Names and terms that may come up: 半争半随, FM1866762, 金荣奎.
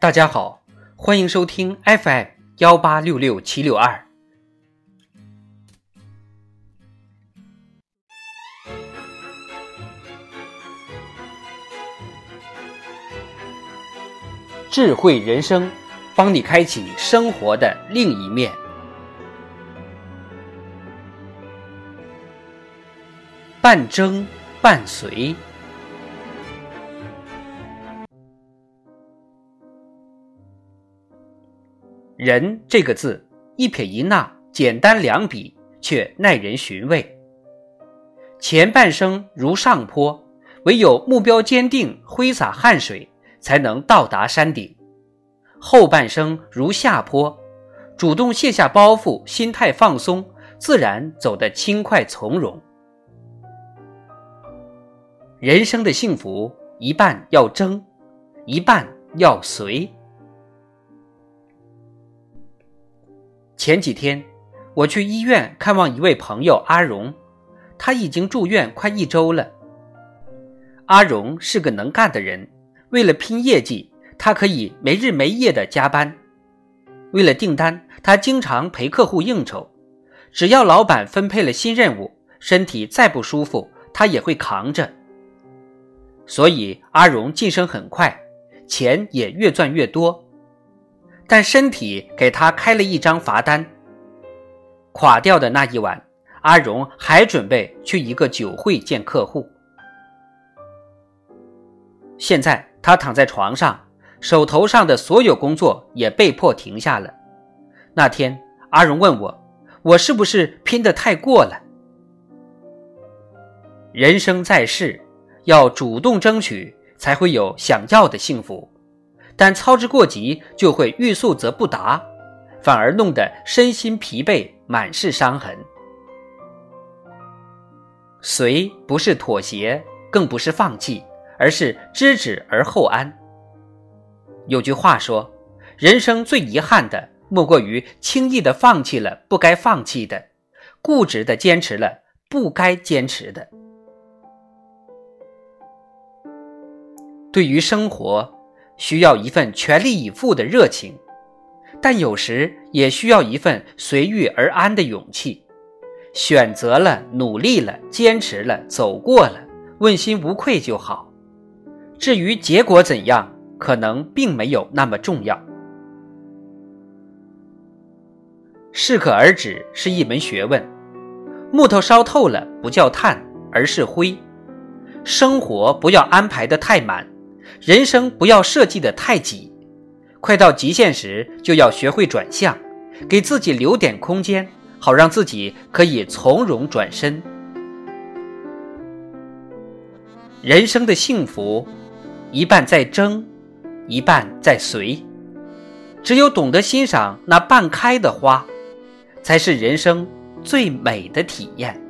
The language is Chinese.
大家好，欢迎收听 FM1866762。智慧人生，帮你开启生活的另一面。半争半随。人这个字，一撇一捺，简单两笔，却耐人寻味。前半生如上坡，唯有目标坚定，挥洒汗水，才能到达山顶；后半生如下坡，主动卸下包袱，心态放松，自然走得轻快从容。人生的幸福，一半要争，一半要随。前几天我去医院看望一位朋友阿荣，他已经住院快1周了。阿荣是个能干的人，为了拼业绩，他可以没日没夜的加班。为了订单，他经常陪客户应酬。只要老板分配了新任务，身体再不舒服，他也会扛着。所以阿荣晋升很快，钱也越赚越多。但身体给他开了一张罚单。垮掉的那一晚，阿荣还准备去一个酒会见客户。现在他躺在床上，手头上的所有工作也被迫停下了。那天阿荣问我，我是不是拼得太过了？人生在世，要主动争取，才会有想要的幸福。但操之过急，就会欲速则不达，反而弄得身心疲惫，满是伤痕。随不是妥协，更不是放弃，而是知止而后安。有句话说，人生最遗憾的，莫过于轻易的放弃了不该放弃的，固执的坚持了不该坚持的。对于生活，需要一份全力以赴的热情，但有时也需要一份随遇而安的勇气。选择了，努力了，坚持了，走过了，问心无愧就好。至于结果怎样，可能并没有那么重要。适可而止是一门学问，木头烧透了不叫炭，而是灰。生活不要安排得太满，人生不要设计得太挤，快到极限时就要学会转向，给自己留点空间，好让自己可以从容转身。人生的幸福，一半在争，一半在随。只有懂得欣赏那半开的花，才是人生最美的体验。